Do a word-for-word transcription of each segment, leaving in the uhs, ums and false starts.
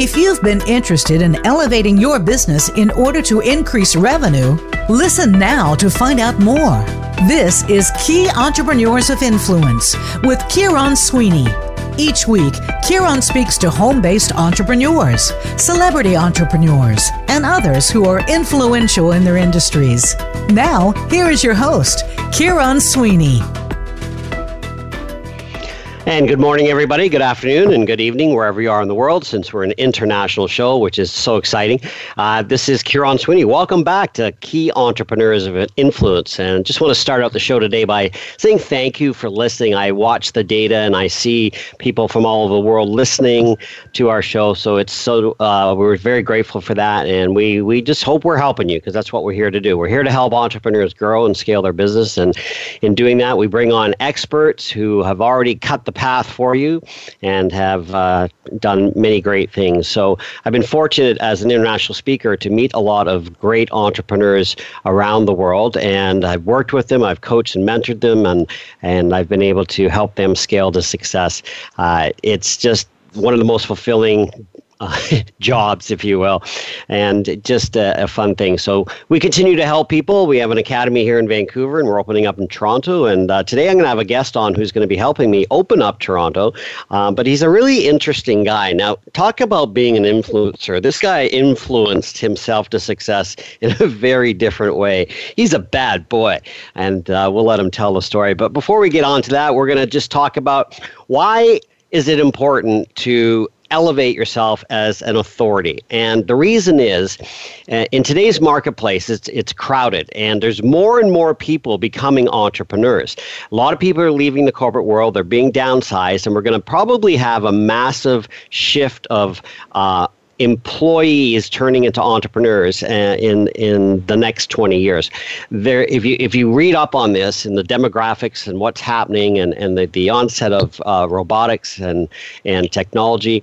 If you've been interested in elevating your business in order to increase revenue, listen now to find out more. This is Key Entrepreneurs of Influence with Kieran Sweeney. Each week, Kieran speaks to home-based entrepreneurs, celebrity entrepreneurs, and others who are influential in their industries. Now, here is your host, Kieran Sweeney. And good morning, everybody. Good afternoon and good evening, wherever you are in the world, since we're an international show, which is so exciting. Uh, this is Kieran Sweeney. Welcome back to Key Entrepreneurs of Influence. And just want to start out the show today by saying thank you for listening. I watch the data and I see people from all over the world listening to our show. So it's so uh, we're very grateful for that. And we, we just hope we're helping you, because that's what we're here to do. We're here to help entrepreneurs grow and scale their business. And in doing that, we bring on experts who have already cut the path for you and have uh, done many great things. So I've been fortunate as an international speaker to meet a lot of great entrepreneurs around the world, and I've worked with them, I've coached and mentored them, and, and I've been able to help them scale to success. Uh, it's just one of the most fulfilling Uh, jobs, if you will, and just a, a fun thing. So we continue to help people. We have an academy here in Vancouver, and we're opening up in Toronto. And uh, today I'm going to have a guest on who's going to be helping me open up Toronto. Um, but he's a really interesting guy. Now, talk about being an influencer. This guy influenced himself to success in a very different way. He's a bad boy, and uh, we'll let him tell the story. But before we get on to that, we're going to just talk about why is it important to elevate yourself as an authority. And the reason is, uh, in today's marketplace, it's it's crowded, and there's more and more people becoming entrepreneurs. A lot of people are leaving the corporate world, they're being downsized, and we're going to probably have a massive shift of uh, employees turning into entrepreneurs uh, in in the next twenty years. There, if you if you read up on this and the demographics and what's happening, and, and the, the onset of uh, robotics and and technology,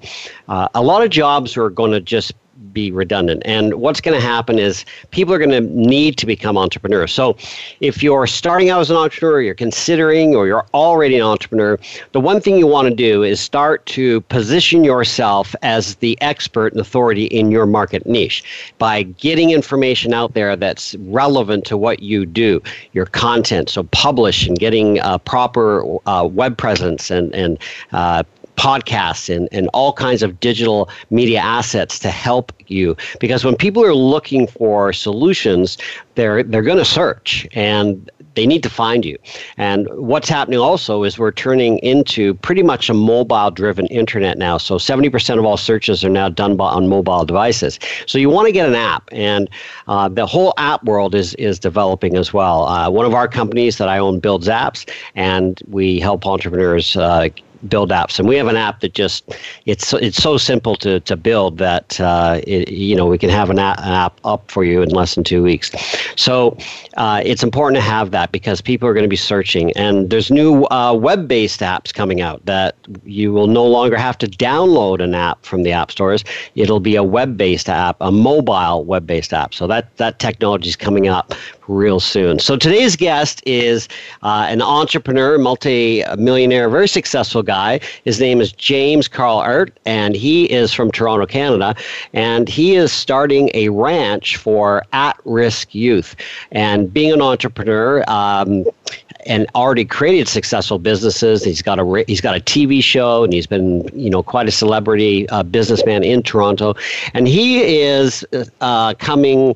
uh, a lot of jobs are going to just be redundant. And what's going to happen is people are going to need to become entrepreneurs. So if you're starting out as an entrepreneur, you're considering, or you're already an entrepreneur, the one thing you want to do is start to position yourself as the expert and authority in your market niche by getting information out there that's relevant to what you do, your content. So publish and getting a proper uh, web presence and, and uh, podcasts and, and all kinds of digital media assets to help you. Because when people are looking for solutions, they're they're going to search, and they need to find you. And what's happening also is we're turning into pretty much a mobile-driven internet now. So seventy percent of all searches are now done by, on mobile devices. So you want to get an app, and uh, the whole app world is is developing as well. Uh, one of our companies that I own builds apps, and we help entrepreneurs uh, build apps. And we have an app that just, it's it's so simple to to build that, uh, it, you know, we can have an app, an app up for you in less than two weeks. So uh, it's important to have that, because people are going to be searching. And there's new uh, web-based apps coming out that you will no longer have to download an app from the app stores. It'll be a web-based app, a mobile web-based app. So that, that technology is coming up real soon. So today's guest is uh, an entrepreneur, multi-millionaire, very successful guy. His name is James Karl Ert, and he is from Toronto, Canada, and he is starting a ranch for at-risk youth. And being an entrepreneur, um, and already created successful businesses. He's got a he's got a T V show, and he's been, you know, quite a celebrity uh, businessman in Toronto. And he is uh, coming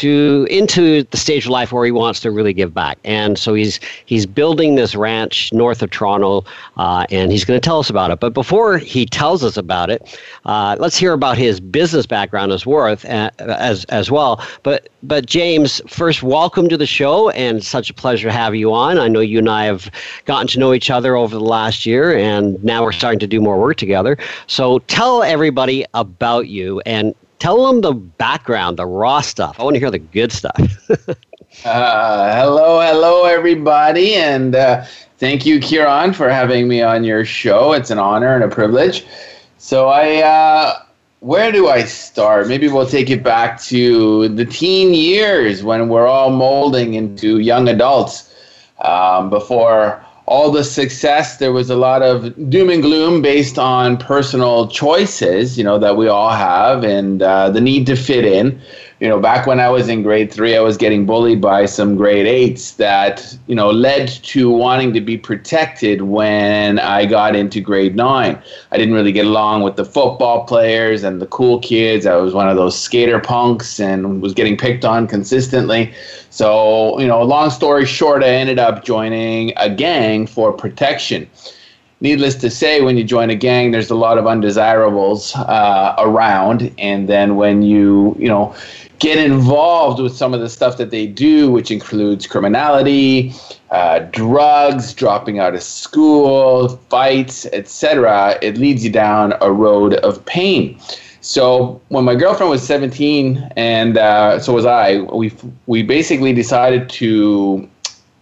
to into the stage of life where he wants to really give back. And so he's he's building this ranch north of Toronto, uh, and he's going to tell us about it. But before he tells us about it, uh, let's hear about his business background as worth uh, as as well. But but James, first, welcome to the show, and it's such a pleasure to have you on. I know you and I have gotten to know each other over the last year, and now we're starting to do more work together. So tell everybody about you, and tell them the background, the raw stuff. I want to hear the good stuff. uh, hello, hello, everybody. And uh, thank you, Kieran, for having me on your show. It's an honor and a privilege. So I, uh, where do I start? Maybe we'll take it back to the teen years, when we're all molding into young adults, um, before all the success, there was a lot of doom and gloom based on personal choices, you know, that we all have, and uh, the need to fit in. You know, back when I was in grade three, I was getting bullied by some grade eights that, you know, led to wanting to be protected when I got into grade nine. I didn't really get along with the football players and the cool kids. I was one of those skater punks and was getting picked on consistently. So, you know, long story short, I ended up joining a gang for protection. Needless to say, when you join a gang, there's a lot of undesirables uh, around. And then when you, you know, get involved with some of the stuff that they do, which includes criminality, uh, drugs, dropping out of school, fights, et cetera, it leads you down a road of pain. So when my girlfriend was seventeen, and uh, so was I, we we basically decided to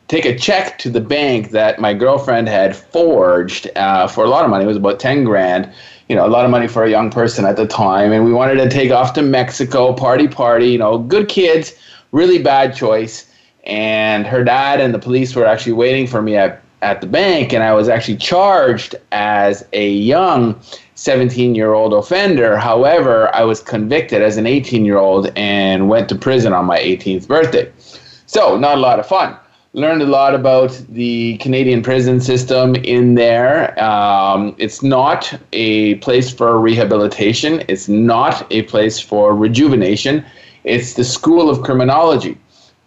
take a check to the bank that my girlfriend had forged uh, for a lot of money. It was about ten grand, you know, a lot of money for a young person at the time. And we wanted to take off to Mexico, party, party, you know, good kids, really bad choice. And her dad and the police were actually waiting for me at, at the bank. And I was actually charged as a young seventeen-year-old offender. However, I was convicted as an eighteen-year-old and went to prison on my eighteenth birthday. So not a lot of fun. Learned a lot about the Canadian prison system in there. Um, it's not a place for rehabilitation. It's not a place for rejuvenation. It's the school of criminology.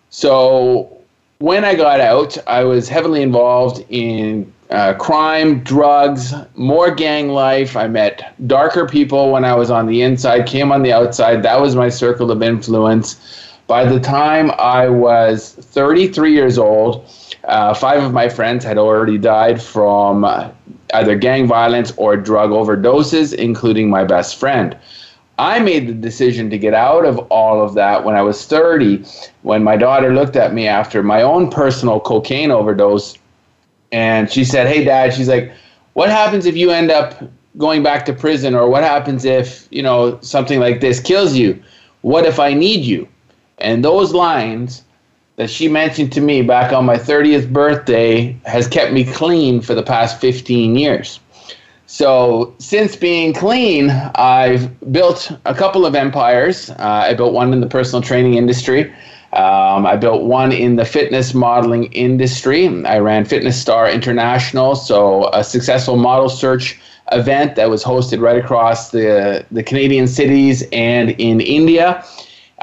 So when I got out, I was heavily involved in uh, crime, drugs, more gang life. I met darker people when I was on the inside, came on the outside. That was my circle of influence. By the time I was thirty-three years old, uh, five of my friends had already died from uh, either gang violence or drug overdoses, including my best friend. I made the decision to get out of all of that when I was thirty, when my daughter looked at me after my own personal cocaine overdose, and she said, "Hey, Dad," she's like, "what happens if you end up going back to prison, or what happens if, you know, something like this kills you? What if I need you?" And those lines that she mentioned to me back on my thirtieth birthday has kept me clean for the past fifteen years. So since being clean, I've built a couple of empires. Uh, I built one in the personal training industry. Um, I built one in the fitness modeling industry. I ran Fitness Star International, so a successful model search event that was hosted right across the, the Canadian cities and in India.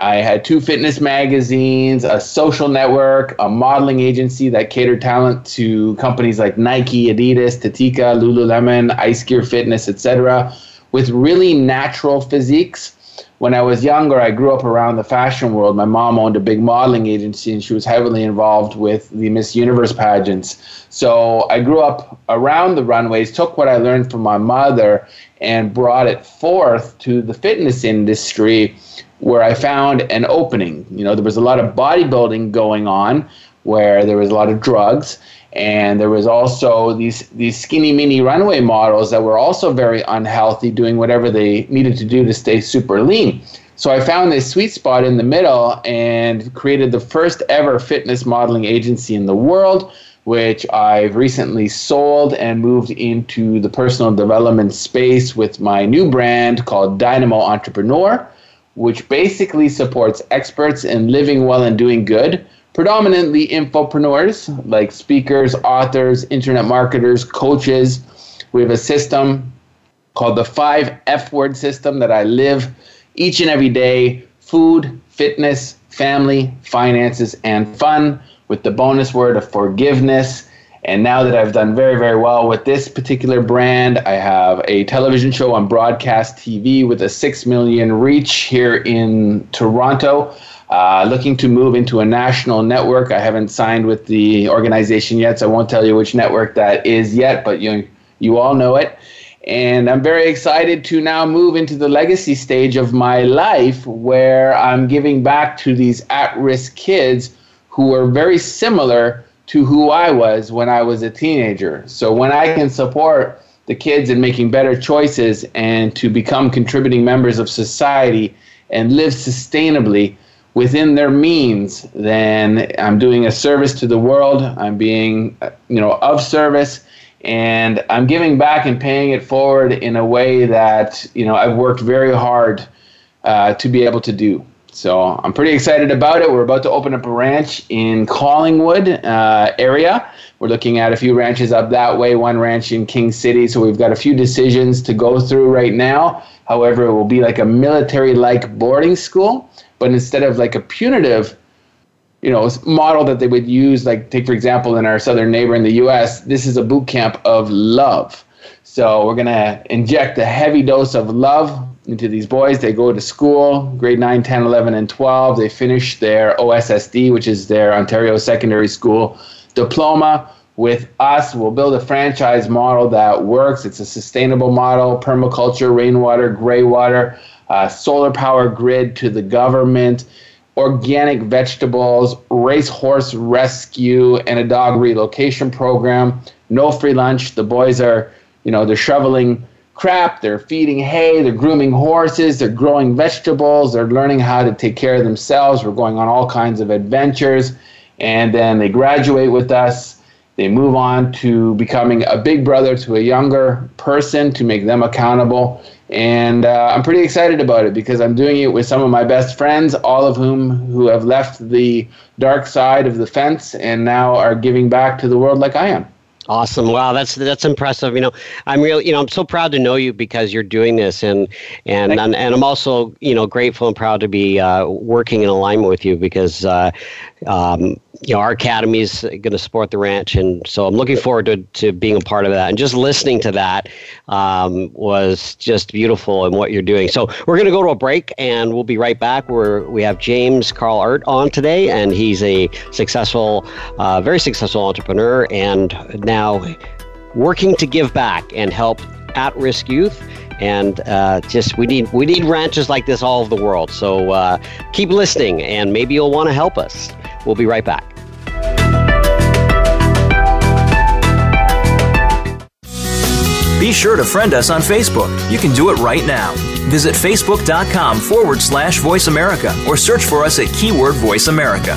I had two fitness magazines, a social network, a modeling agency that catered talent to companies like Nike, Adidas, Tatika, Lululemon, Ice Gear Fitness, et cetera, with really natural physiques. When I was younger, I grew up around the fashion world. My mom owned a big modeling agency, and she was heavily involved with the Miss Universe pageants. So I grew up around the runways, took what I learned from my mother, and brought it forth to the fitness industry, where I found an opening. You know, there was a lot of bodybuilding going on, where there was a lot of drugs, and there was also these these skinny mini runway models that were also very unhealthy, doing whatever they needed to do to stay super lean. So I found this sweet spot in the middle and created the first ever fitness modeling agency in the world, which I've recently sold and moved into the personal development space with my new brand called Dynamo Entrepreneur, which basically supports experts in living well and doing good, predominantly infopreneurs like speakers, authors, internet marketers, coaches. We have a system called the five F word system that I live each and every day: food, fitness, family, finances, and fun, with the bonus word of forgiveness. And now that I've done very, very well with this particular brand, I have a television show on broadcast T V with a six million reach here in Toronto, uh, looking to move into a national network. I haven't signed with the organization yet, so I won't tell you which network that is yet, but you, you all know it. And I'm very excited to now move into the legacy stage of my life, where I'm giving back to these at-risk kids who are very similar to who I was when I was a teenager. So when I can support the kids in making better choices and to become contributing members of society and live sustainably, within their means, then I'm doing a service to the world. I'm being, you know, of service, and I'm giving back and paying it forward in a way that, you know, I've worked very hard uh, to be able to do. So I'm pretty excited about it. We're about to open up a ranch in Collingwood uh, area. We're looking at a few ranches up that way, one ranch in King City. So we've got a few decisions to go through right now. However, it will be like a military-like boarding school, but instead of like a punitive, you know, model that they would use, like take, for example, in our southern neighbor in the U S, this is a boot camp of love. So we're going to inject a heavy dose of love into these boys. They go to school, grade nine, ten, eleven, and twelve. They finish their O S S D, which is their Ontario Secondary School Diploma, with us. We'll build a franchise model that works. It's a sustainable model, permaculture, rainwater, gray water, uh, solar power grid to the government, organic vegetables, racehorse rescue, and a dog relocation program. No free lunch. The boys are, you know, they're shoveling crap, they're feeding hay, they're grooming horses, they're growing vegetables, they're learning how to take care of themselves. We're going on all kinds of adventures, and then they graduate with us. They move on to becoming a big brother to a younger person to make them accountable, and uh, I'm pretty excited about it because I'm doing it with some of my best friends, all of whom who have left the dark side of the fence and now are giving back to the world like I am. Awesome. Wow. That's, that's impressive. You know, I'm really, you know, I'm so proud to know you because you're doing this, and, and, and, and I'm also, you know, grateful and proud to be uh, working in alignment with you because, uh, um, you know, our academy is going to support the ranch. And so I'm looking forward to, to being a part of that. And just listening to that um, was just beautiful in what you're doing. So we're going to go to a break and we'll be right back. We're, we have James Karl Ert on today, and he's a successful, uh, very successful entrepreneur and now working to give back and help at-risk youth. And uh, just we need we need ranches like this all over the world. So uh, keep listening and maybe you'll want to help us. We'll be right back. Be sure to friend us on Facebook. You can do it right now. Visit facebook.com forward slash Voice America or search for us at keyword Voice America.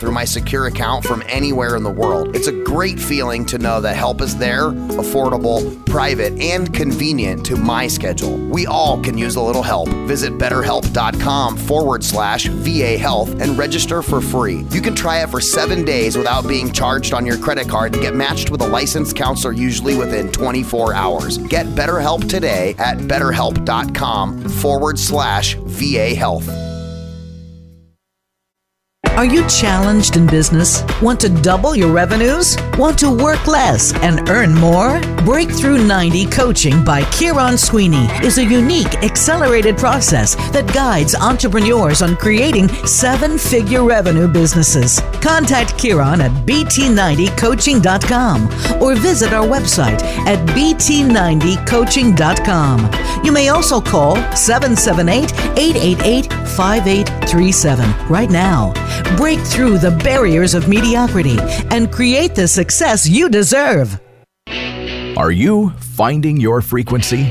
through my secure account from anywhere in the world. It's a great feeling to know that help is there, affordable, private, and convenient to my schedule. We all can use a little help. Visit betterhelp.com forward slash VA Health and register for free. You can try it for seven days without being charged on your credit card and get matched with a licensed counselor usually within twenty-four hours. Get BetterHelp today at betterhelp.com forward slash VA Health. Are you challenged in business? Want to double your revenues? Want to work less and earn more? Breakthrough ninety Coaching by Kieran Sweeney is a unique, accelerated process that guides entrepreneurs on creating seven-figure revenue businesses. Contact Kieran at b t ninety coaching dot com or visit our website at b t ninety coaching dot com. You may also call seven seven eight, eight eight eight, five eight three seven right now. Break through the barriers of mediocrity and create the success you deserve. Are you finding your frequency?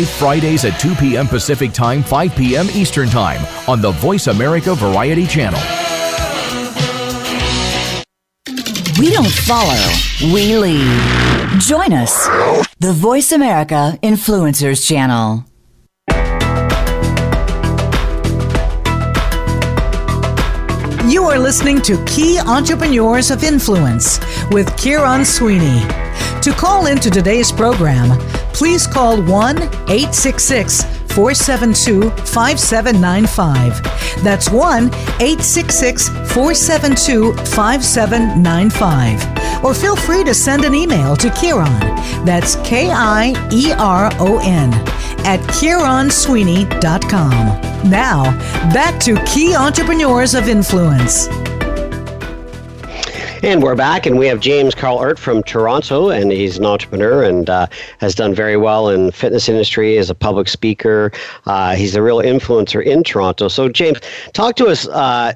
Fridays at two p.m. Pacific Time, five p.m. Eastern Time on the Voice America Variety Channel. We don't follow, we lead. Join us, the Voice America Influencers Channel. You are listening to Key Entrepreneurs of Influence with Kieran Sweeney. To call into today's program, please call one eight six six, four seven two, five seven nine five. That's one eight six six, four seven two, five seven nine five. Or feel free to send an email to Kieran. That's K I E R O N at Kieran Sweeney dot com. Now, back to Key Entrepreneurs of Influence. And we're back, and we have James Karl Ert from Toronto, and he's an entrepreneur and uh, has done very well in the fitness industry as a public speaker. Uh, he's a real influencer in Toronto. So, James, talk to us. Uh,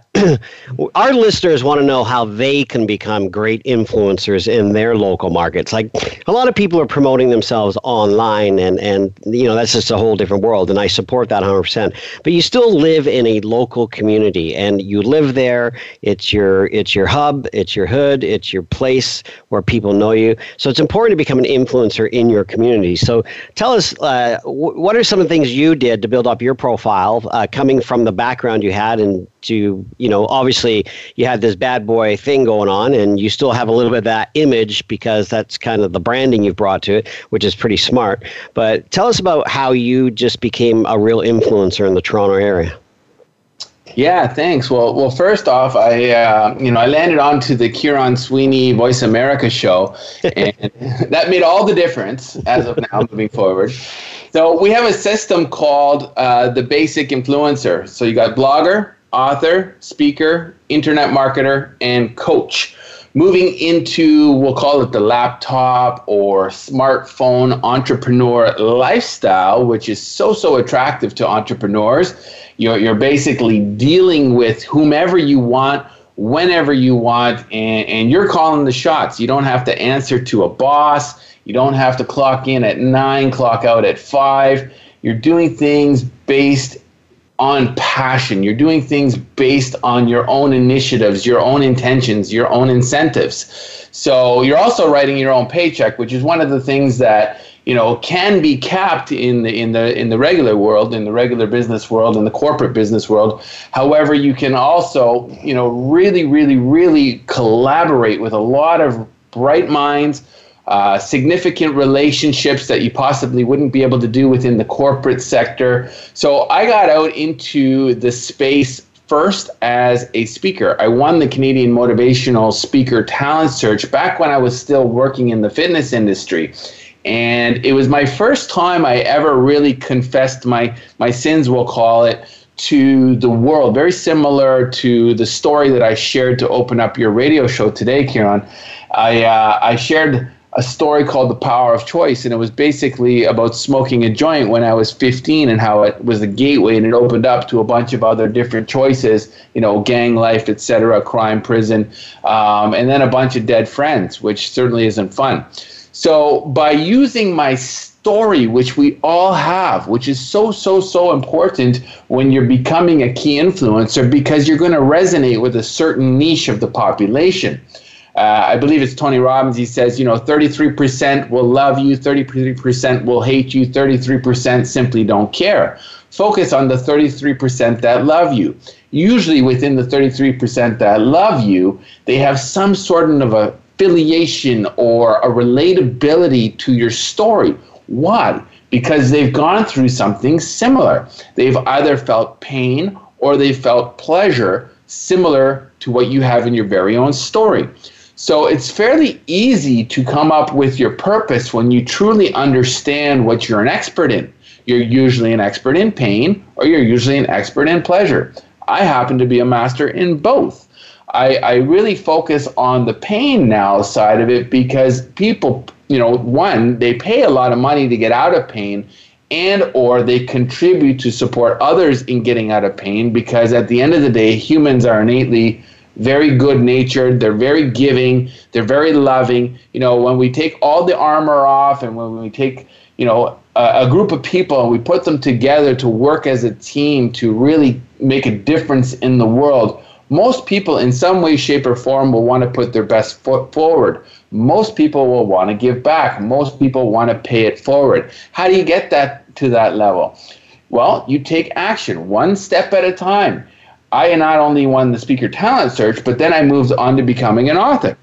our listeners want to know how they can become great influencers in their local markets. Like, a lot of people are promoting themselves online, and, and you know, that's just a whole different world, and I support that one hundred percent. But you still live in a local community, and you live there. It's your, it's your hub. It's your hood, it's your place where people know you. So it's important to become an influencer in your community. So tell us, uh, w- what are some of the things you did to build up your profile, uh, coming from the background you had, and to, you know, obviously you had this bad boy thing going on, and you still have a little bit of that image because that's kind of the branding you've brought to it, which is pretty smart. But tell us about how you just became a real influencer in the Toronto area. Yeah, thanks. Well, well, first off, I uh, you know I landed onto the Kieran Sweeney Voice America show, and that made all the difference as of now moving forward. So we have a system called uh, the Basic Influencer. So you got blogger, author, speaker, internet marketer, and coach. Moving into, we'll call it the laptop or smartphone entrepreneur lifestyle, which is so, so attractive to entrepreneurs. You're, you're basically dealing with whomever you want, whenever you want, and, and you're calling the shots. You don't have to answer to a boss. You don't have to clock in at nine, clock out at five. You're doing things based on passion. You're doing things based on your own initiatives, your own intentions, your own incentives. So you're also writing your own paycheck, which is one of the things that, you know, can be capped in the in the in the regular world, in the regular business world, in the corporate business world. However, you can also, you know, really, really, really collaborate with a lot of bright minds, Uh, significant relationships that you possibly wouldn't be able to do within the corporate sector. So I got out into the space first as a speaker. I won the Canadian Motivational Speaker Talent Search back when I was still working in the fitness industry. And it was my first time I ever really confessed my, my sins, we'll call it, to the world. Very similar to the story that I shared to open up your radio show today, Kieran. I uh, I shared a story called The Power of Choice, and it was basically about smoking a joint when I was fifteen and how it was a gateway and it opened up to a bunch of other different choices, you know, gang life, et cetera, crime, prison, um, and then a bunch of dead friends, which certainly isn't fun. So by using my story, which we all have, which is so, so, so important when you're becoming a key influencer, because you're going to resonate with a certain niche of the population. Uh, I believe it's Tony Robbins. He says, you know, thirty-three percent will love you, thirty-three percent will hate you, thirty-three percent simply don't care. Focus on the thirty-three percent that love you. Usually within the thirty-three percent that love you, they have some sort of affiliation or a relatability to your story. Why? Because they've gone through something similar. They've either felt pain or they felt pleasure similar to what you have in your very own story. So it's fairly easy to come up with your purpose when you truly understand what you're an expert in. You're usually an expert in pain, or you're usually an expert in pleasure. I happen to be a master in both. I, I really focus on the pain now side of it because people, you know, one, they pay a lot of money to get out of pain, and or they contribute to support others in getting out of pain, because at the end of the day, humans are innately very good-natured, they're very giving, they're very loving. You know, when we take all the armor off and when we take, you know, a, a group of people and we put them together to work as a team to really make a difference in the world, most people in some way, shape, or form will want to put their best foot forward. Most people will want to give back. Most people want to pay it forward. How do you get that to that level? Well, you take action one step at a time. I not only won the speaker talent search, but then I moved on to becoming an author.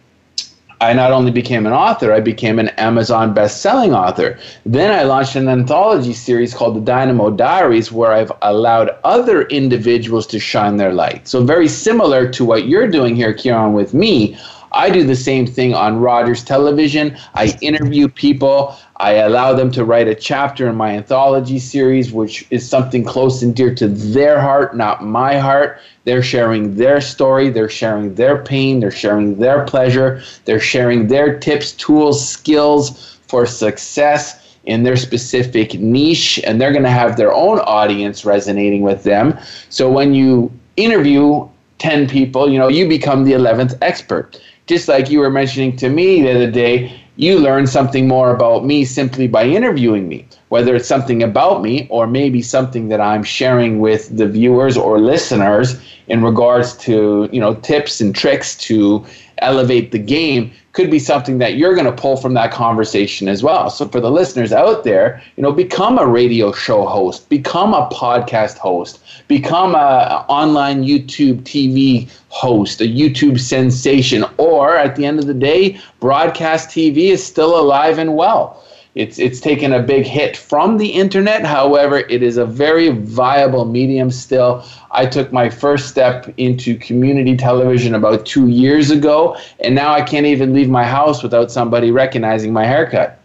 I not only became an author, I became an Amazon best-selling author. Then I launched an anthology series called The Dynamo Diaries, where I've allowed other individuals to shine their light. So very similar to what you're doing here, Kieran, with me, I do the same thing on Rogers Television. I interview people. I allow them to write a chapter in my anthology series, which is something close and dear to their heart, not my heart. They're sharing their story. They're sharing their pain. They're sharing their pleasure. They're sharing their tips, tools, skills for success in their specific niche, and they're going to have their own audience resonating with them. So when you interview ten people, you know, you become the eleventh expert. Just like you were mentioning to me the other day, you learn something more about me simply by interviewing me, whether it's something about me or maybe something that I'm sharing with the viewers or listeners in regards to, you know, tips and tricks to elevate the game. Could be something that you're going to pull from that conversation as well. So for the listeners out there, you know, become a radio show host, become a podcast host, become a online YouTube T V host, a YouTube sensation, or at the end of the day, broadcast T V is still alive and well. It's it's taken a big hit from the internet. However, it is a very viable medium still. I took my first step into community television about two years ago, and now I can't even leave my house without somebody recognizing my haircut.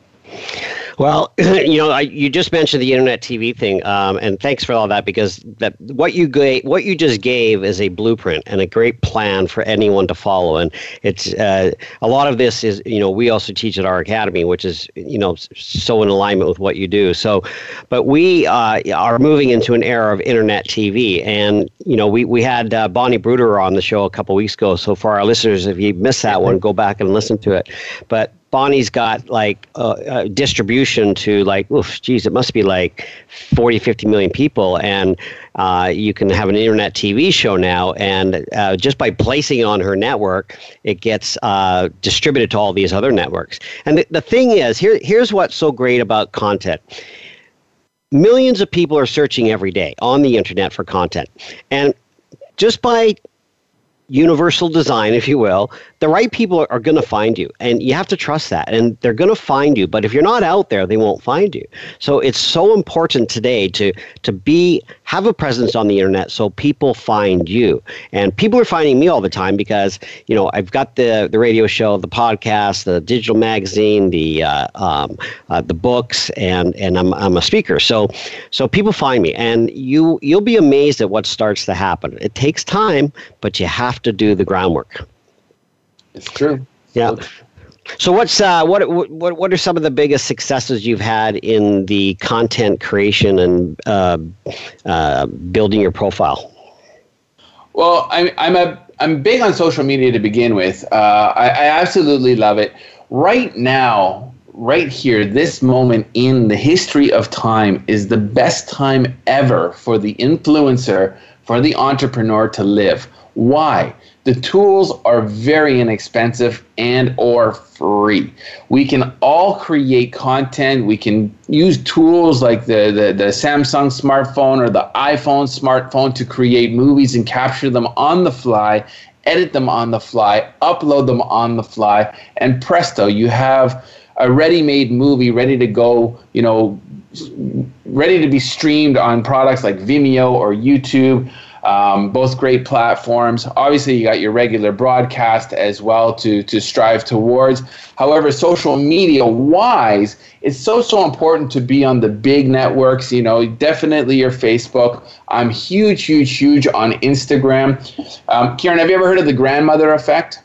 Well, you know, I, you just mentioned the internet T V thing, um, and thanks for all that, because that what you gave, what you just gave is a blueprint and a great plan for anyone to follow. And it's uh, a lot of this is, you know, we also teach at our academy, which is, you know, so in alignment with what you do. So, but we uh, are moving into an era of internet T V, and you know, we we had uh, Bonnie Bruder on the show a couple weeks ago. So for our listeners, if you missed that one, go back and listen to it. But Bonnie's got like a uh, uh, distribution to like, oof, geez, it must be like forty, fifty million people. And uh, you can have an internet T V show now. And uh, just by placing it on her network, it gets uh, distributed to all these other networks. And th- the thing is, here, here's what's so great about content. Millions of people are searching every day on the internet for content. And just by universal design, if you will, the right people are, are going to find you, and you have to trust that, and they're going to find you. But if you're not out there, they won't find you. So it's so important today to to be have a presence on the internet so people find you. And people are finding me all the time because, you know, I've got the the radio show, the podcast, the digital magazine, the uh, um, uh, the books, and and I'm I'm a speaker. So so people find me, and you you'll be amazed at what starts to happen. It takes time, but you have to do the groundwork. It's true. Yeah. So what's uh, what what what are some of the biggest successes you've had in the content creation and uh, uh, building your profile? Well, I'm I'm a I'm big on social media to begin with. Uh, I, I absolutely love it. Right now, right here, this moment in the history of time is the best time ever for the influencer, for the entrepreneur to live. Why? The tools are very inexpensive and or free. We can all create content. We can use tools like the, the, the Samsung smartphone or the iPhone smartphone to create movies and capture them on the fly, edit them on the fly, upload them on the fly, and presto, you have a ready-made movie ready to go, you know, ready to be streamed on products like Vimeo or YouTube. Um, both great platforms. Obviously, you got your regular broadcast as well to, to strive towards. However, social media-wise, it's so, so important to be on the big networks. You know, definitely your Facebook. I'm huge, huge, huge on Instagram. Um, Kieran, have you ever heard of the grandmother effect?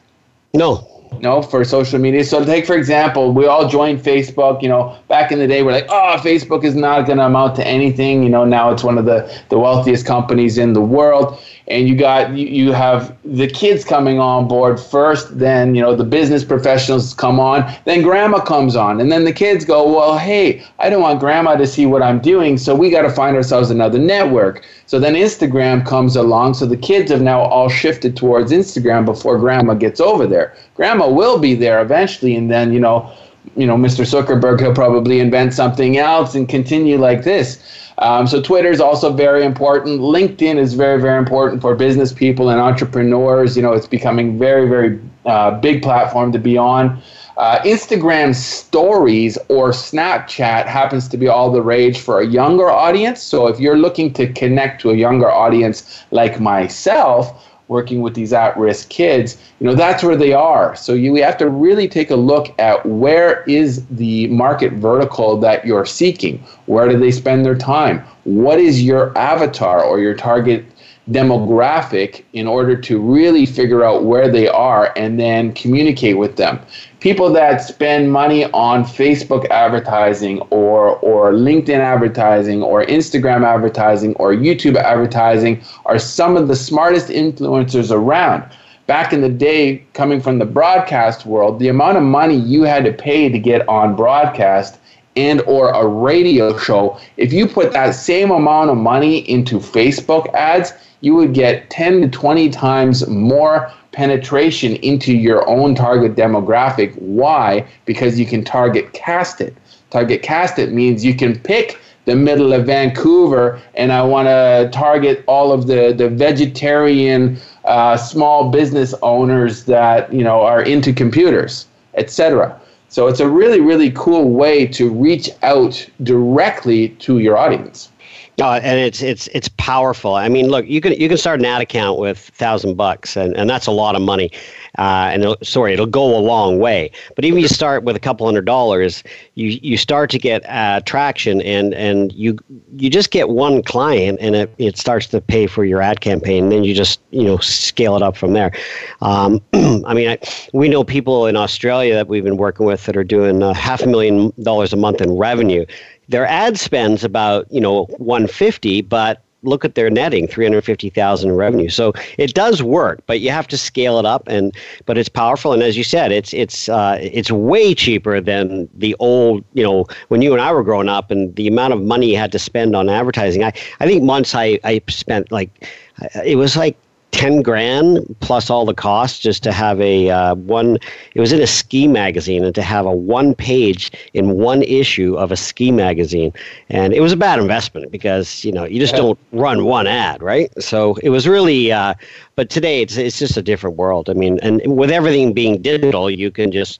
No. No, for social media. So take, for example, we all joined Facebook. You know, back in the day, we're like, oh, Facebook is not going to amount to anything. You know, now it's one of the, the wealthiest companies in the world. And you got you, you have the kids coming on board first. Then, you know, the business professionals come on. Then grandma comes on. And then the kids go, well, hey, I don't want grandma to see what I'm doing. So we got to find ourselves another network. So then Instagram comes along. So the kids have now all shifted towards Instagram before grandma gets over there. Grandma will be there eventually, and then, you know, you know, Mister Zuckerberg, he'll probably invent something else and continue like this. Um, so Twitter is also very important. LinkedIn is very, very important for business people and entrepreneurs. You know, it's becoming very, very uh, big platform to be on. Uh, Instagram stories or Snapchat happens to be all the rage for a younger audience. So if you're looking to connect to a younger audience like myself, working with these at-risk kids, you know, that's where they are. So you we have to really take a look at where is the market vertical that you're seeking? Where do they spend their time? What is your avatar or your target demographic in order to really figure out where they are and then communicate with them? People that spend money on Facebook advertising or or LinkedIn advertising or Instagram advertising or YouTube advertising are some of the smartest influencers around. Back in the day, coming from the broadcast world, the amount of money you had to pay to get on broadcast and or a radio show, if you put that same amount of money into Facebook ads, you would get ten to twenty times more penetration into your own target demographic. Why? Because you can target cast it. Target cast it means you can pick the middle of Vancouver and I want to target all of the, the vegetarian uh, small business owners that, you know, are into computers, et cetera. So it's a really, really cool way to reach out directly to your audience. Uh, and it's it's it's powerful. I mean, look, you can you can start an ad account with a thousand bucks, and and that's a lot of money. Uh, and it'll, sorry, it'll go a long way. But even you start with a couple hundred dollars, you you start to get uh, traction, and and you you just get one client, and it, it starts to pay for your ad campaign. And then you just you know scale it up from there. Um, I mean, I, we know people in Australia that we've been working with that are doing uh, half a million dollars a month in revenue. Their ad spend's about, you know, one hundred fifty, but look at their netting, three hundred fifty thousand in revenue. So it does work, but you have to scale it up, and but it's powerful. And as you said, it's it's uh, it's way cheaper than the old, you know, when you and I were growing up and the amount of money you had to spend on advertising. I, I think once I, I spent like, it was like ten grand plus all the costs just to have a uh, one, it was in a ski magazine, and to have a one page in one issue of a ski magazine. And it was a bad investment because, you know, you just don't run one ad, right? So it was really, uh, but today it's it's just a different world. I mean, and with everything being digital, you can just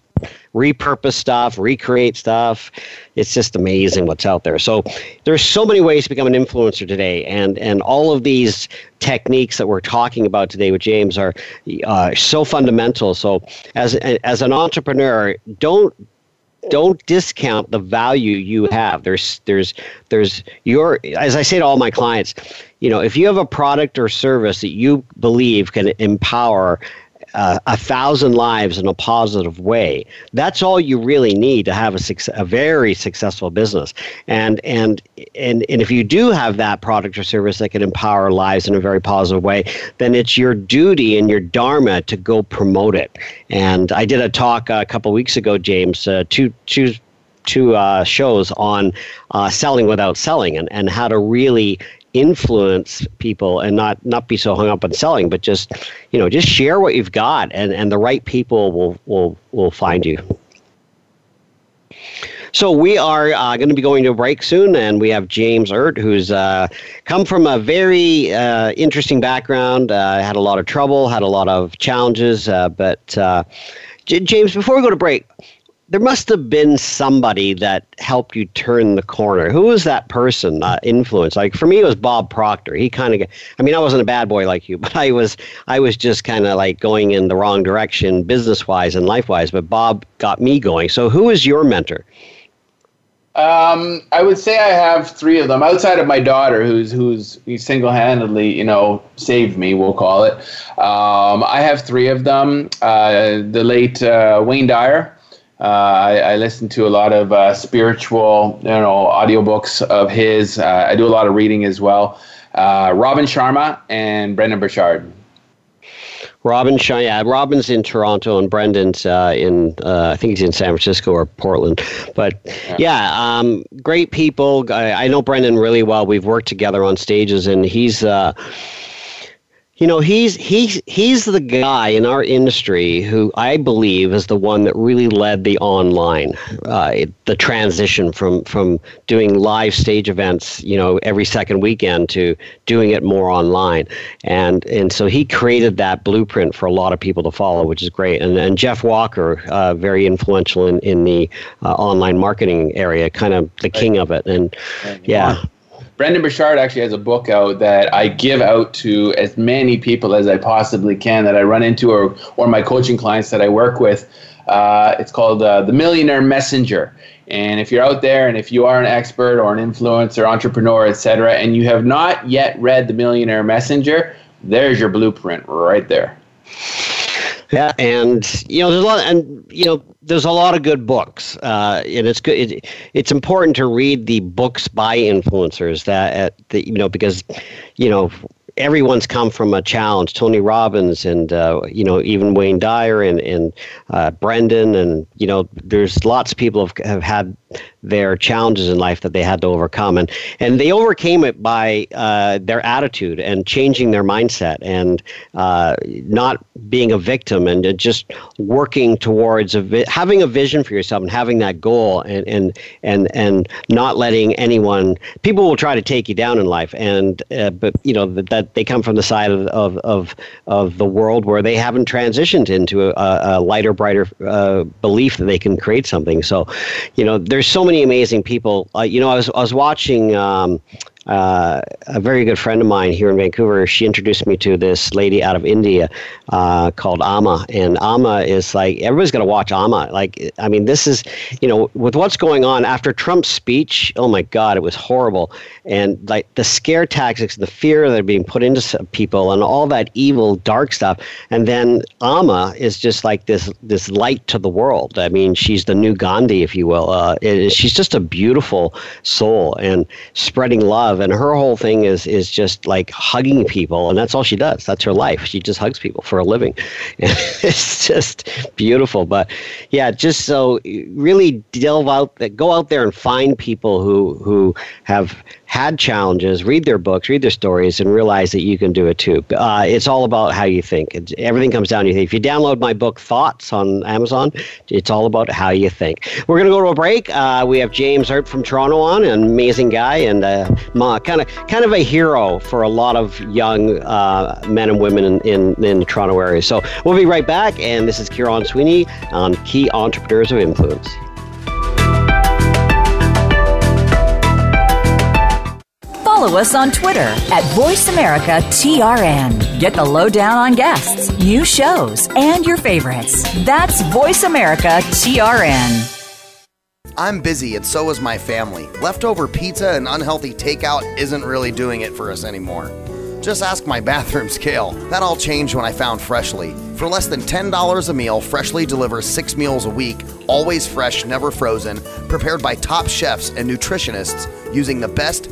repurpose stuff, recreate stuff. It's just amazing what's out there. So there's so many ways to become an influencer today, and and all of these techniques that we're talking about today with James are uh, so fundamental. So as as an entrepreneur, don't don't discount the value you have. There's there's there's your, as I say to all my clients, you know, if you have a product or service that you believe can empower Uh, a thousand lives in a positive way, that's all you really need to have a, success, a very successful business. And and and and if you do have that product or service that can empower lives in a very positive way, then it's your duty and your dharma to go promote it. And I did a talk a couple of weeks ago, James, uh, two two two uh, shows on uh, selling without selling, and, and how to really influence people and not not be so hung up on selling, but just you know just share what you've got, and and the right people will will will find you. So we are uh, going to be going to a break soon, and we have James Ert, who's uh, come from a very uh, interesting background, uh, had a lot of trouble, had a lot of challenges, uh, but uh, J- James, before we go to break, there must have been somebody that helped you turn the corner. Who was that person, uh, influence? Like for me, it was Bob Proctor. He kind of, I mean, I wasn't a bad boy like you, but I was, I was just kind of like going in the wrong direction, business wise and life wise. But Bob got me going. So who was your mentor? Um, I would say I have three of them outside of my daughter, who's who's single handedly, you know, saved me. We'll call it. Um, I have three of them. Uh, the late uh, Wayne Dyer. Uh, I, I listen to a lot of uh, spiritual, you know, audiobooks of his. Uh, I do a lot of reading as well. Uh, Robin Sharma and Brendon Burchard. Robin Sharma, yeah, Robin's in Toronto, and Brendan's uh, in, uh, I think he's in San Francisco or Portland. But yeah, yeah um, great people. I, I know Brendan really well. We've worked together on stages, and he's... Uh, You know, he's he's he's the guy in our industry who I believe is the one that really led the online, uh, it, the transition from from doing live stage events, you know, every second weekend to doing it more online, and and so he created that blueprint for a lot of people to follow, which is great. And and Jeff Walker, uh, very influential in in the uh, online marketing area, kind of the king of it, and yeah. Brendon Burchard actually has a book out that I give out to as many people as I possibly can that I run into, or or my coaching clients that I work with. Uh, it's called uh, The Millionaire Messenger. And if you're out there and if you are an expert or an influencer, entrepreneur, et cetera, and you have not yet read The Millionaire Messenger, there's your blueprint right there. Yeah, and you know, there's a lot, and you know, there's a lot of good books, uh, and it's good. It, it's important to read the books by influencers that, at the, you know, because, you know, everyone's come from a challenge. Tony Robbins, and uh, you know, even Wayne Dyer, and and uh, Brendon, and you know, there's lots of people have have had their challenges in life that they had to overcome, and and they overcame it by uh, their attitude and changing their mindset, and uh, not being a victim, and just working towards a vi- having a vision for yourself and having that goal, and and and and not letting anyone. People will try to take you down in life, and uh, but you know that, that they come from the side of of of, of the world where they haven't transitioned into a, a lighter, brighter uh, belief that they can create something. So, you know, there's so many amazing people. Uh, you know, I was I was watching um, uh, a very good friend of mine here in Vancouver. She introduced me to this lady out of India uh, called Amma, and Amma is like, everybody's gonna watch Amma. Like, I mean, this is, you know, with what's going on after Trump's speech. Oh my God, it was horrible, and like the scare tactics, the fear that are being put into people, and all that evil, dark stuff. And then Amma is just like this this light to the world. I mean, she's the new Gandhi, if you will. Uh, it, she's just a beautiful soul and spreading love. And her whole thing is is just like hugging people, and that's all she does. That's her life. She just hugs people for a living. And it's just beautiful. But yeah, just so really delve out, go out there and find people who who have had challenges. Read their books, read their stories, and realize that you can do it too. Uh, it's all about how you think. It's, everything comes down to you. If you download my book Thoughts on Amazon, it's all about how you think. We're gonna go to a break. Uh, we have James Ert from Toronto on, an amazing guy, and uh, Ma, kind of, kind of a hero for a lot of young uh, men and women in, in, in the Toronto area. So we'll be right back, and this is Kieran Sweeney on Key Entrepreneurs of Influence. Follow us on Twitter at Voice America T R N. Get the lowdown on guests, new shows, and your favorites. That's Voice America T R N. I'm busy and so is my family. Leftover pizza and unhealthy takeout isn't really doing it for us anymore. Just ask my bathroom scale. That all changed when I found Freshly. For less than ten dollars a meal, Freshly delivers six meals a week, always fresh, never frozen, prepared by top chefs and nutritionists using the best,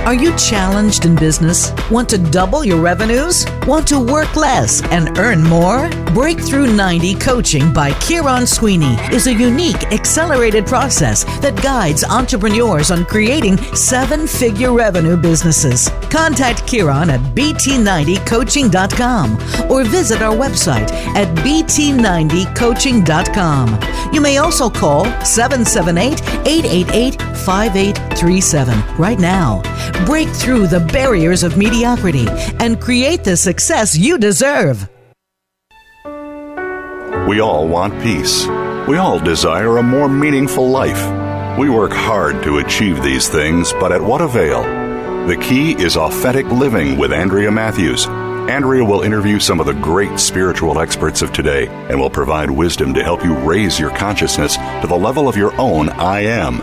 Are you challenged in business? Want to double your revenues? Want to work less and earn more? Breakthrough ninety Coaching by Kieran Sweeney is a unique, accelerated process that guides entrepreneurs on creating seven-figure revenue businesses. Contact Kieran at B T ninety coaching dot com or visit our website at B T ninety coaching dot com. You may also call seven seven eight, eight eight eight, five eight three seven right now. Break through the barriers of mediocrity and create the success you deserve. We all want peace. We all desire a more meaningful life. We work hard to achieve these things, but at what avail? The key is authentic living with Andrea Matthews. Andrea will interview some of the great spiritual experts of today and will provide wisdom to help you raise your consciousness to the level of your own I am.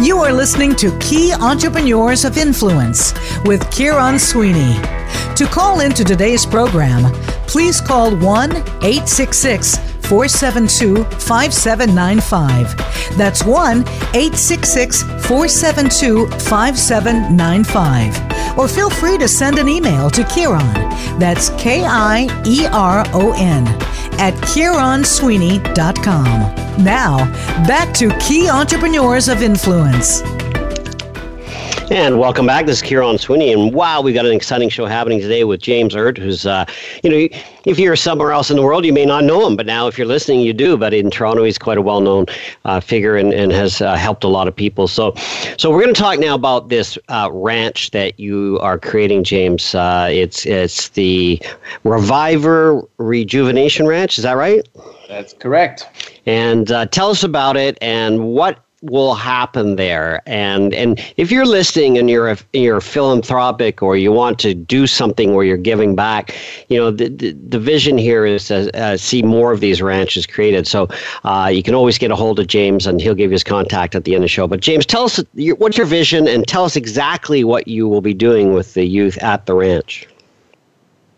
You are listening to Key Entrepreneurs of Influence with Kieran Sweeney. To call into today's program, please call one eight six six, four seven two, five seven nine five. That's one eight six six, four seven two, five seven nine five. Or feel free to send an email to Kieran. That's K I E R O N at Kieran Sweeney dot com. Now, back to Key Entrepreneurs of Influence. And welcome back. This is Kieran Sweeney, and wow, we've got an exciting show happening today with James Ert, who's, uh, you know, if you're somewhere else in the world, you may not know him, but now if you're listening, you do. But in Toronto, he's quite a well-known uh, figure and, and has uh, helped a lot of people. So so we're going to talk now about this uh, ranch that you are creating, James. Uh, it's, it's the Reviver Rejuvenation Ranch. Is that right? That's correct. And uh, tell us about it and what will happen there. And and if you're listening and you're a, you're philanthropic or you want to do something where you're giving back, you know, the the, the vision here is to uh, see more of these ranches created. So uh, you can always get a hold of James and he'll give you his contact at the end of the show. But James, tell us your, what's your vision and tell us exactly what you will be doing with the youth at the ranch.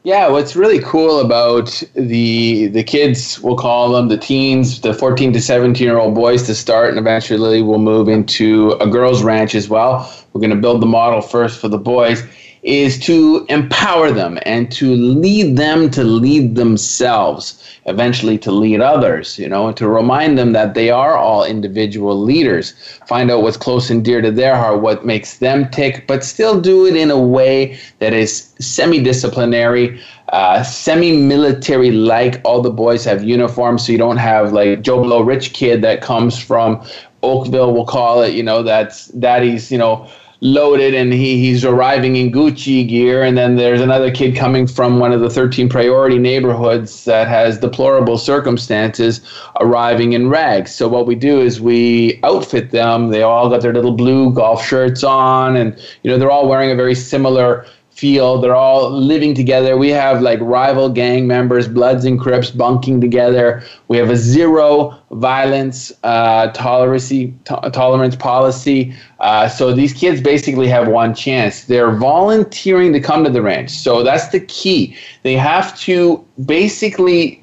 Yeah, what's really cool about the the kids, we'll call them, the teens, the fourteen to seventeen-year-old boys to start, and eventually we'll move into a girls' ranch as well. We're going to build the model first for the boys, is to empower them and to lead them to lead themselves, eventually to lead others, you know, and to remind them that they are all individual leaders. Find out what's close and dear to their heart, what makes them tick, but still do it in a way that is semi-disciplinary, uh, semi-military like. All the boys have uniforms, so you don't have like Joe Blow rich kid that comes from Oakville, we'll call it, you know, that's daddy's, you know, loaded and he he's arriving in Gucci gear, and then there's another kid coming from one of the thirteen priority neighborhoods that has deplorable circumstances arriving in rags. So what we do is we outfit them. They all got their little blue golf shirts on, and you know, they're all wearing a very similar feel. They're all living together. We have like rival gang members, Bloods and Crips, bunking together. We have a zero violence uh, tolerance, to- tolerance policy. Uh, so these kids basically have one chance. They're volunteering to come to the ranch. So that's the key. They have to basically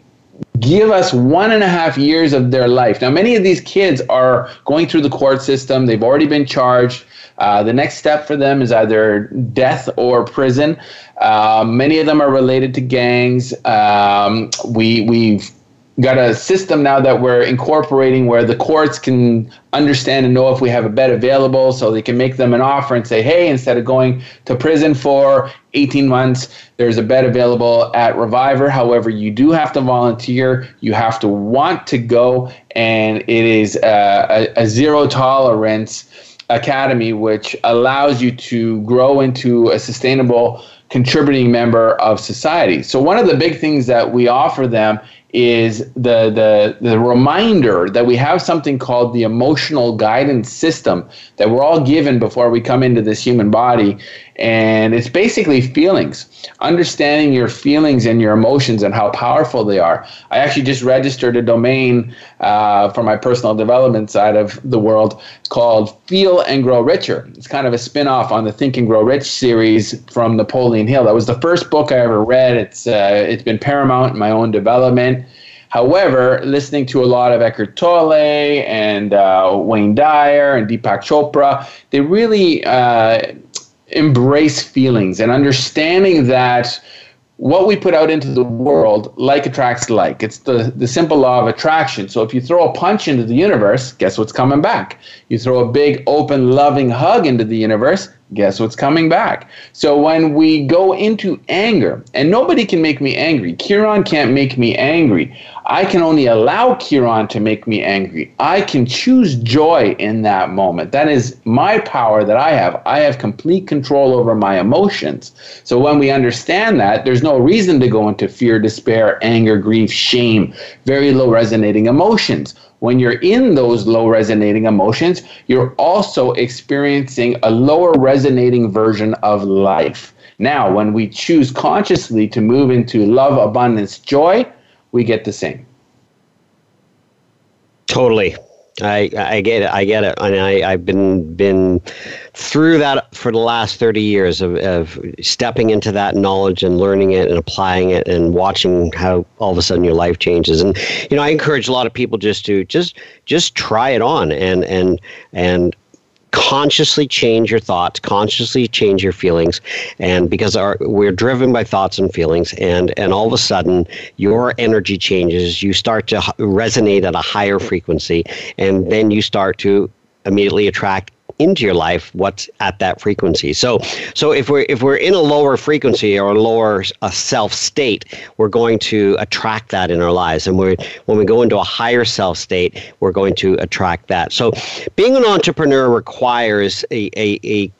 give us one and a half years of their life. Now, many of these kids are going through the court system. They've already been charged. Uh, the next step for them is either death or prison. Uh, many of them are related to gangs. Um, we, we've got a system now that we're incorporating where the courts can understand and know if we have a bed available, so they can make them an offer and say, hey, instead of going to prison for eighteen months, there's a bed available at Reviver. However, you do have to volunteer. You have to want to go, and it is a, a, a zero tolerance academy, which allows you to grow into a sustainable contributing member of society. So one of the big things that we offer them is the the the reminder that we have something called the emotional guidance system that we're all given before we come into this human body. And it's basically feelings, understanding your feelings and your emotions and how powerful they are. I actually just registered a domain uh, for my personal development side of the world called Feel and Grow Richer. It's kind of a spin-off on the Think and Grow Rich series from Napoleon Hill. That was the first book I ever read. It's uh, it's been paramount in my own development. However, listening to a lot of Eckhart Tolle and uh, Wayne Dyer and Deepak Chopra, they really uh, embrace feelings and understanding that what we put out into the world, like attracts like. It's the, the simple law of attraction. So if you throw a punch into the universe, guess what's coming back? You throw a big, open, loving hug into the universe, guess what's coming back? So when we go into anger, and nobody can make me angry. Kieran can't make me angry. I can only allow Kieran to make me angry. I can choose joy in that moment. That is my power that I have. I have complete control over my emotions. So when we understand that, there's no reason to go into fear, despair, anger, grief, shame, very low resonating emotions. When you're in those low resonating emotions, you're also experiencing a lower resonating version of life. Now, when we choose consciously to move into love, abundance, joy, we get the same. Totally. I, I get it. I get it. And I, I've been been through that for the last thirty years of, of stepping into that knowledge and learning it and applying it and watching how all of a sudden your life changes. And, you know, I encourage a lot of people just to just just try it on and and and consciously change your thoughts, consciously change your feelings, and because our we're driven by thoughts and feelings, and and all of a sudden your energy changes. You start to resonate at a higher frequency, and then you start to immediately attract into your life what's at that frequency. So so if we're if we're in a lower frequency or a lower a self state, we're going to attract that in our lives. And we're when we go into a higher self state, we're going to attract that. So being an entrepreneur requires a a, a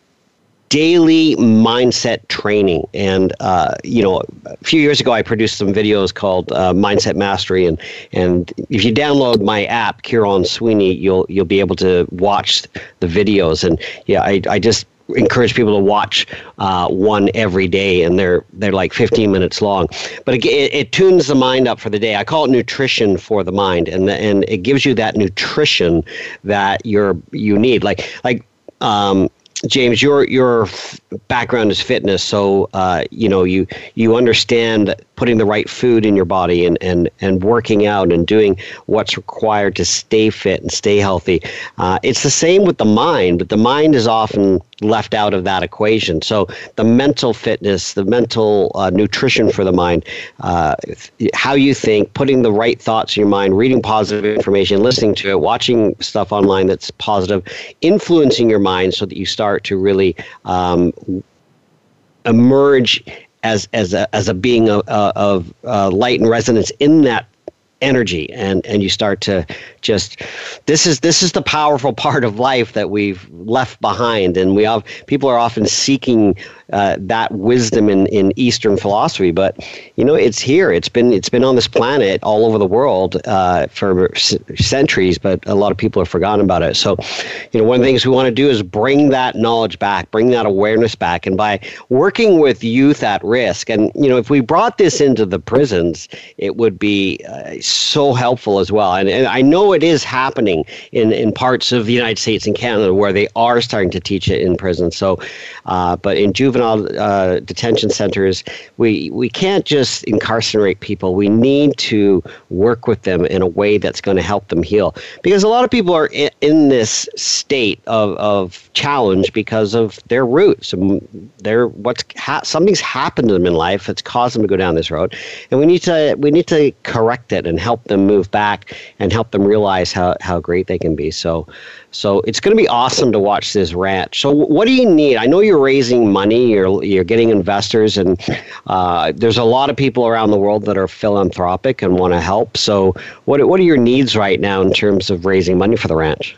daily mindset training. And, uh, you know, a few years ago, I produced some videos called uh, Mindset Mastery. And and if you download my app, Kieran Sweeney, you'll you'll be able to watch the videos. And, yeah, I, I just encourage people to watch uh, one every day. And they're they're like fifteen minutes long. But it, it, it tunes the mind up for the day. I call it nutrition for the mind. And the, and it gives you that nutrition that you're you need. Like, like um James, your your background is fitness, so uh, you know you you understand putting the right food in your body and and and working out and doing what's required to stay fit and stay healthy. Uh, it's the same with the mind, but the mind is often left out of that equation. So the mental fitness, the mental uh, nutrition for the mind, uh, how you think, putting the right thoughts in your mind, reading positive information, listening to it, watching stuff online that's positive, influencing your mind so that you start to really um, emerge as as a as a being of, of uh, light and resonance in that energy, and and you start to just this is this is the powerful part of life that we've left behind, and we have people are often seeking uh, that wisdom in, in Eastern philosophy, but you know it's here. It's been it's been on this planet all over the world uh, for c- centuries, but a lot of people have forgotten about it. So, you know, one of the things we want to do is bring that knowledge back, bring that awareness back, and by working with youth at risk, and you know, if we brought this into the prisons, it would be uh, so helpful as well. And, and I know it is happening in, in parts of the United States and Canada where they are starting to teach it in prison. So, uh, but in juvenile uh, detention centers, we, we can't just incarcerate people. We need to work with them in a way that's going to help them heal. Because a lot of people are in, in this state of, of challenge because of their roots. And their, what's ha- something's happened to them in life that's caused them to go down this road. And we need to we need to correct it and help them move back and help them realize how, how great they can be. So so it's going to be awesome to watch this ranch. So what do you need? I know you're raising money, you're you're getting investors, and uh, there's a lot of people around the world that are philanthropic and want to help. So what what are your needs right now in terms of raising money for the ranch?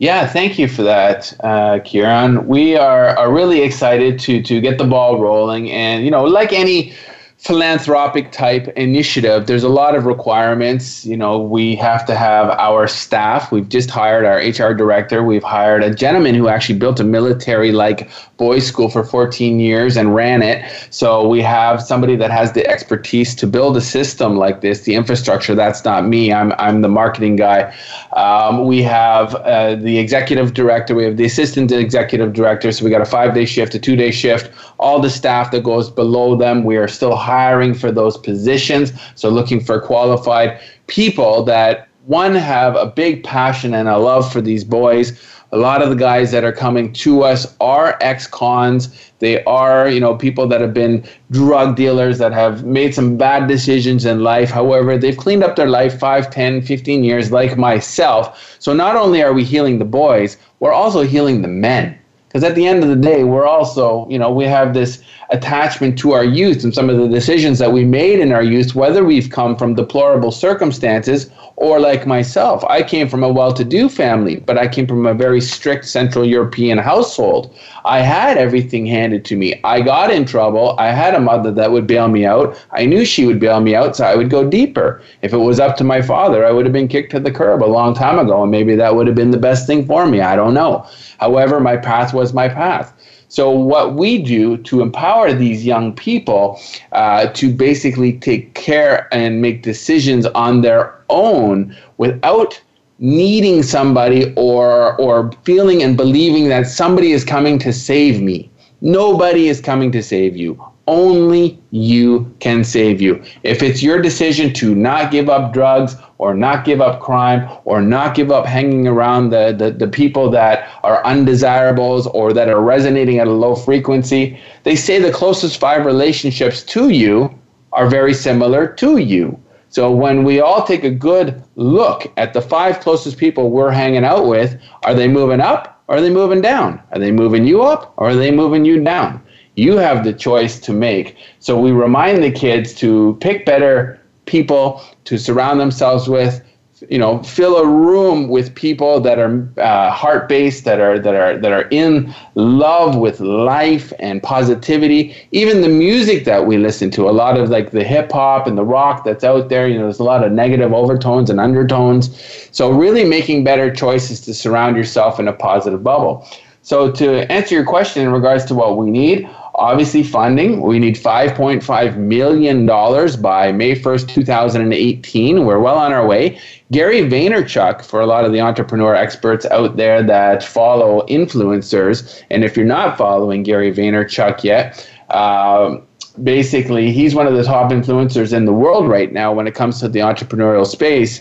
Yeah, thank you for that, uh, Kieran. We are, are really excited to to get the ball rolling, and you know, like any philanthropic type initiative, there's a lot of requirements. You know, we have to have our staff. We've just hired our H R director. We've hired a gentleman who actually built a military-like boys' school for fourteen years and ran it. So we have somebody that has the expertise to build a system like this, the infrastructure. That's not me. I'm I'm the marketing guy. Um, we have uh, the executive director. We have the assistant executive director. So we got a five-day shift, a two-day shift. All the staff that goes below them, we are still hiring for those positions. So looking for qualified people that, one, have a big passion and a love for these boys. A lot of the guys that are coming to us are ex-cons. They are, you know, people that have been drug dealers that have made some bad decisions in life. However, they've cleaned up their life five, ten, fifteen years like myself. So not only are we healing the boys, we're also healing the men. Because at the end of the day, we're also, you know, we have this attachment to our youth and some of the decisions that we made in our youth, whether we've come from deplorable circumstances or like myself. I came from a well-to-do family, but I came from a very strict Central European household. I had everything handed to me. I got in trouble. I had a mother that would bail me out. I knew she would bail me out, so I would go deeper. If it was up to my father, I would have been kicked to the curb a long time ago, and maybe that would have been the best thing for me. I don't know. However, my path was my path. So what we do to empower these young people uh, to basically take care and make decisions on their own without needing somebody or or feeling and believing that somebody is coming to save me. Nobody is coming to save you. Only you can save you. If it's your decision to not give up drugs or not give up crime or not give up hanging around the, the, the people that are undesirables or that are resonating at a low frequency, they say the closest five relationships to you are very similar to you. So when we all take a good look at the five closest people we're hanging out with, are they moving up or are they moving down? Are they moving you up or are they moving you down? You have the choice to make. So we remind the kids to pick better people to surround themselves with, you know, fill a room with people that are uh, heart-based, that are that are that are in love with life and positivity. Even the music that we listen to, a lot of like the hip hop and the rock that's out there, you know, there's a lot of negative overtones and undertones. So really making better choices to surround yourself in a positive bubble. So to answer your question in regards to what we need, obviously funding. We need five point five million dollars by May first, two thousand eighteen. We're well on our way. Gary Vaynerchuk, for a lot of the entrepreneur experts out there that follow influencers, and if you're not following Gary Vaynerchuk yet, uh, basically he's one of the top influencers in the world right now when it comes to the entrepreneurial space.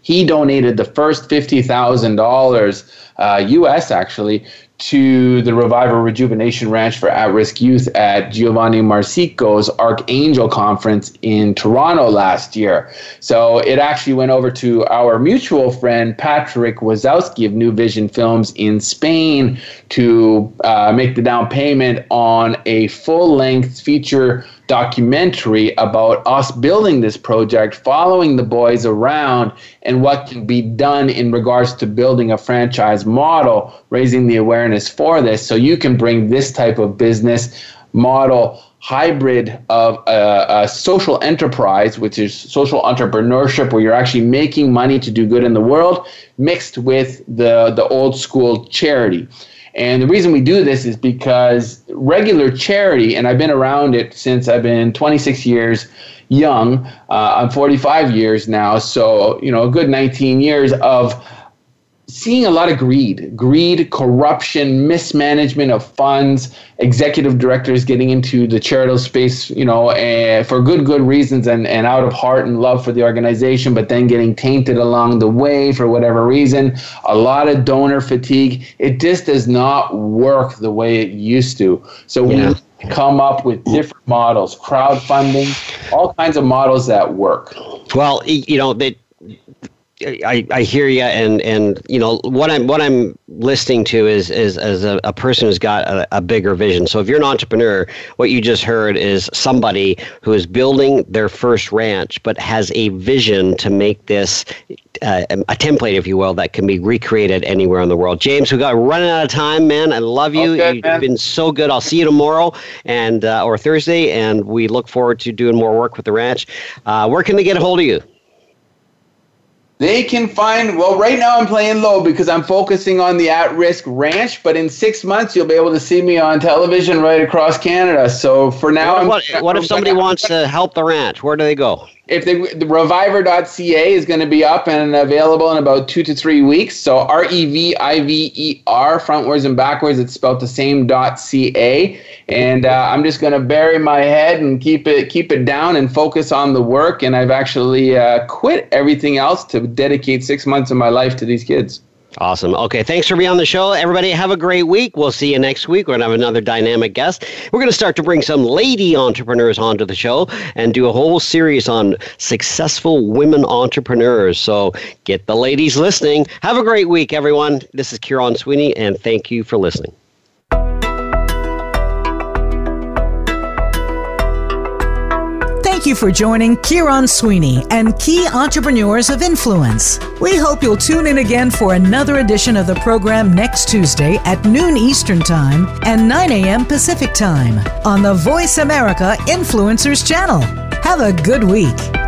He donated the first fifty thousand dollars uh, U S actually to the Reviver Rejuvenation Ranch for at-risk youth at Giovanni Marsico's Archangel Conference in Toronto last year. So it actually went over to our mutual friend Patrick Wazowski of New Vision Films in Spain to uh, make the down payment on a full-length feature documentary about us building this project, following the boys around, and what can be done in regards to building a franchise model, raising the awareness for this, so you can bring this type of business model hybrid of a, a social enterprise, which is social entrepreneurship, where you're actually making money to do good in the world, mixed with the, the old school charity. And the reason we do this is because regular charity, and I've been around it since I've been twenty-six years young. Uh, I'm forty-five years now, so you know, a good nineteen years of seeing a lot of greed, greed, corruption, mismanagement of funds, executive directors getting into the charitable space, you know, uh, for good, good reasons and, and out of heart and love for the organization, but then getting tainted along the way for whatever reason, a lot of donor fatigue. It just does not work the way it used to. So yeah. we come up with different models, crowdfunding, all kinds of models that work. Well, you know, that. I, I hear you, and, and you know what I'm what I'm listening to is is as a, a person who's got a, a bigger vision. So if you're an entrepreneur, what you just heard is somebody who is building their first ranch, but has a vision to make this uh, a template, if you will, that can be recreated anywhere in the world. James, we got running out of time, man. I love you. Okay, You've man. been so good. I'll see you tomorrow and uh, or Thursday, and we look forward to doing more work with the ranch. Uh, where can they get a hold of you? They can find, well, right now I'm playing low because I'm focusing on the at-risk ranch, but in six months you'll be able to see me on television right across Canada. So for now, I'm... What, what if somebody wants to help the ranch? Where do they go? If they, the reviver dot c a is going to be up and available in about two to three weeks. So R E V I V E R, frontwards and backwards, it's spelled the same .ca. And uh, I'm just going to bury my head and keep it keep it down and focus on the work. And I've actually uh, quit everything else to dedicate six months of my life to these kids. Awesome. Okay, thanks for being on the show. Everybody, have a great week. We'll see you next week. We're going to have another dynamic guest. We're going to start to bring some lady entrepreneurs onto the show and do a whole series on successful women entrepreneurs. So get the ladies listening. Have a great week, everyone. This is Kieran Sweeney, and thank you for listening. Thank you for joining Kieran Sweeney and Key Entrepreneurs of Influence. We hope you'll tune in again for another edition of the program next Tuesday at noon Eastern Time and nine a.m. Pacific Time on the Voice America Influencers Channel. Have a good week.